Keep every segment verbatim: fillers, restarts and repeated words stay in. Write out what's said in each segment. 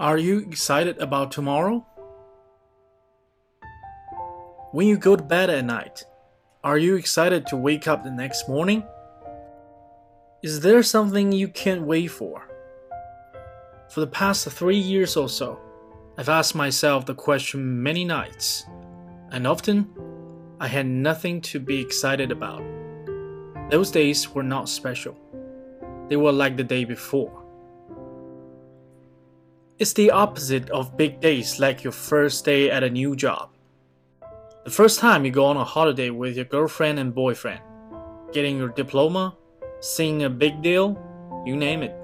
Are you excited about tomorrow? When you go to bed at night, are you excited to wake up the next morning? Is there something you can't wait for? For the past three years or so, I've asked myself the question many nights, and often I had nothing to be excited about. Those days were not special. They were like the day before. It's the opposite of big days like your first day at a new job. The first time you go on a holiday with your girlfriend and boyfriend, getting your diploma, seeing a big deal, you name it.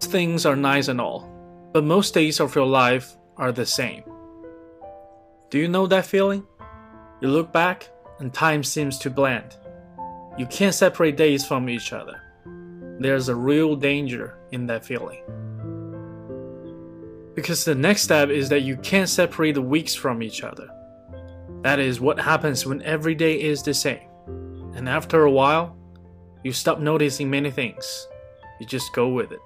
These things are nice and all, but most days of your life are the same. Do you know that feeling? You look back and time seems to blend. You can't separate days from each other. There's a real danger in that feeling. Because the next step is that you can't separate the weeks from each other. That is what happens when every day is the same, and after a while, you stop noticing many things, you just go with it.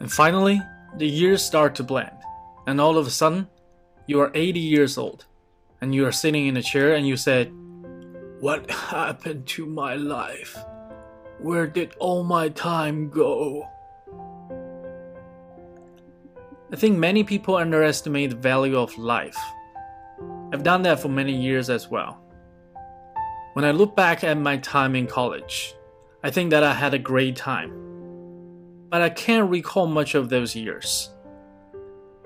And finally, the years start to blend, and all of a sudden, you are eighty years old, and you are sitting in a chair and you said, "What happened to my life? Where did all my time go?" I think many people underestimate the value of life. I've done that for many years as well. When I look back at my time in college, I think that I had a great time. But I can't recall much of those years.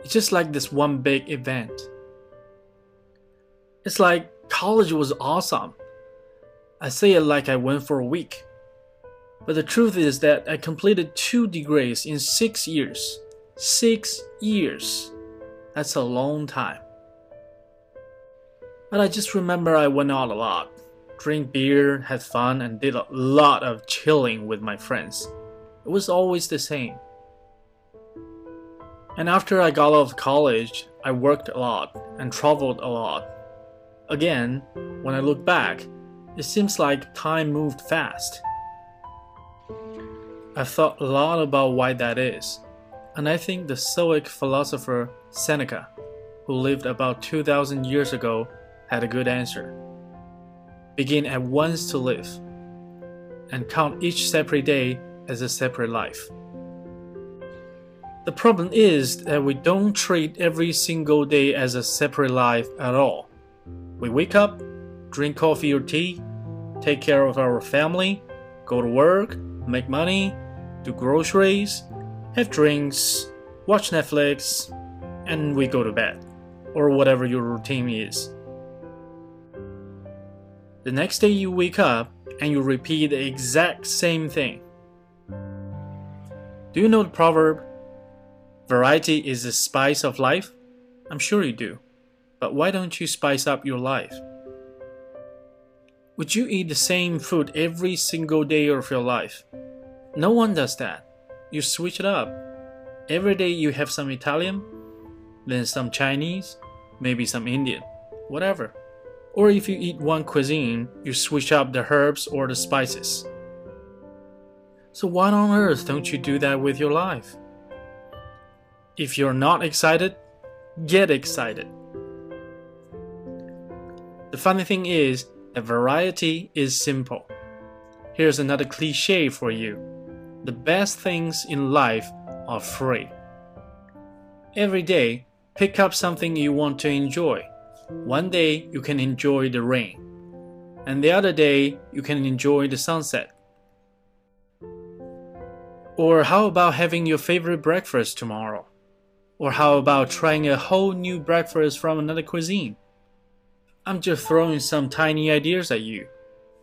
It's just like this one big event. It's like college was awesome. I say it like I went for a week. But the truth is that I completed two degrees in six years. Six years. That's a long time. But I just remember I went out a lot. Drink beer, had fun, and did a lot of chilling with my friends. It was always the same. And after I got out of college, I worked a lot and traveled a lot. Again, when I look back, it seems like time moved fast. I've thought a lot about why that is, and I think the Stoic philosopher Seneca, who lived about two thousand years ago, had a good answer. Begin at once to live, and count each separate day as a separate life. The problem is that we don't treat every single day as a separate life at all. We wake up, drink coffee or tea, take care of our family, go to work, make money, do groceries, have drinks, watch Netflix, and we go to bed, or whatever your routine is. The next day you wake up and you repeat the exact same thing. Do you know the proverb, "Variety is the spice of life"? I'm sure you do, but why don't you spice up your life? Would you eat the same food every single day of your life? No one does that. You switch it up. Every day you have some Italian, then some Chinese, maybe some Indian, whatever. Or if you eat one cuisine, you switch up the herbs or the spices. So why on earth don't you do that with your life? If you're not excited, get excited. The funny thing is that variety is simple. Here's another cliche for you. The best things in life are free. Every day, pick up something you want to enjoy. One day you can enjoy the rain, and the other day you can enjoy the sunset. Or how about having your favorite breakfast tomorrow? Or how about trying a whole new breakfast from another cuisine? I'm just throwing some tiny ideas at you.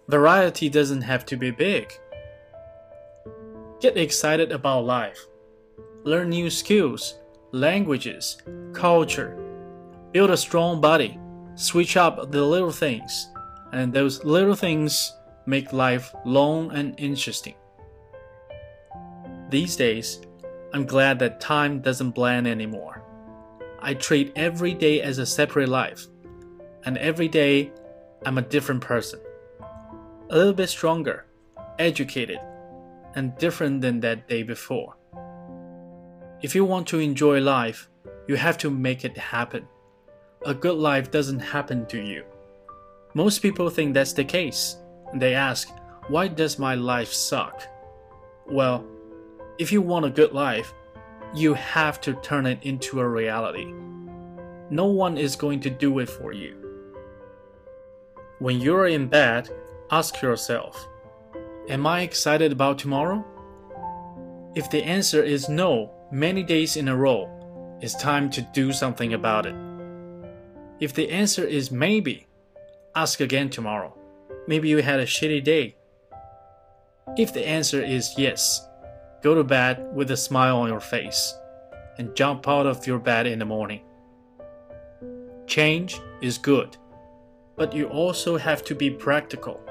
Variety doesn't have to be big. Get excited about life. Learn new skills, languages, culture. Build a strong body, switch up the little things, and those little things make life long and interesting. These days, I'm glad that time doesn't blend anymore. I treat every day as a separate life, and every day I'm a different person. A little bit stronger, educated, and different than that day before. If you want to enjoy life, you have to make it happen. A good life doesn't happen to you. Most people think that's the case. They ask, why does my life suck? Well, if you want a good life, you have to turn it into a reality. No one is going to do it for you. When you're in bed, ask yourself, am I excited about tomorrow? If the answer is no, many days in a row, it's time to do something about it. If the answer is maybe, ask again tomorrow. Maybe you had a shitty day. If the answer is yes, go to bed with a smile on your face and jump out of your bed in the morning. Change is good, but you also have to be practical.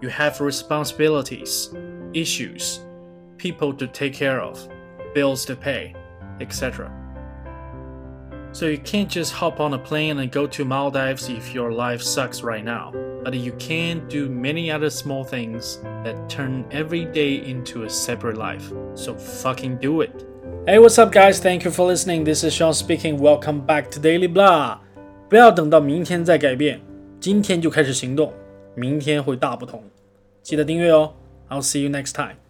You have responsibilities, issues, people to take care of, bills to pay, et cetera. So you can't just hop on a plane and go to Maldives if your life sucks right now, but you can do many other small things that turn every day into a separate life. So fucking do it. Hey, what's up guys? Thank you for listening. This is Sean speaking. Welcome back to Daily Blah. 不要等到明天再改变，今天就开始行动，明天会大不同。记得订阅哦。I'll see you next time.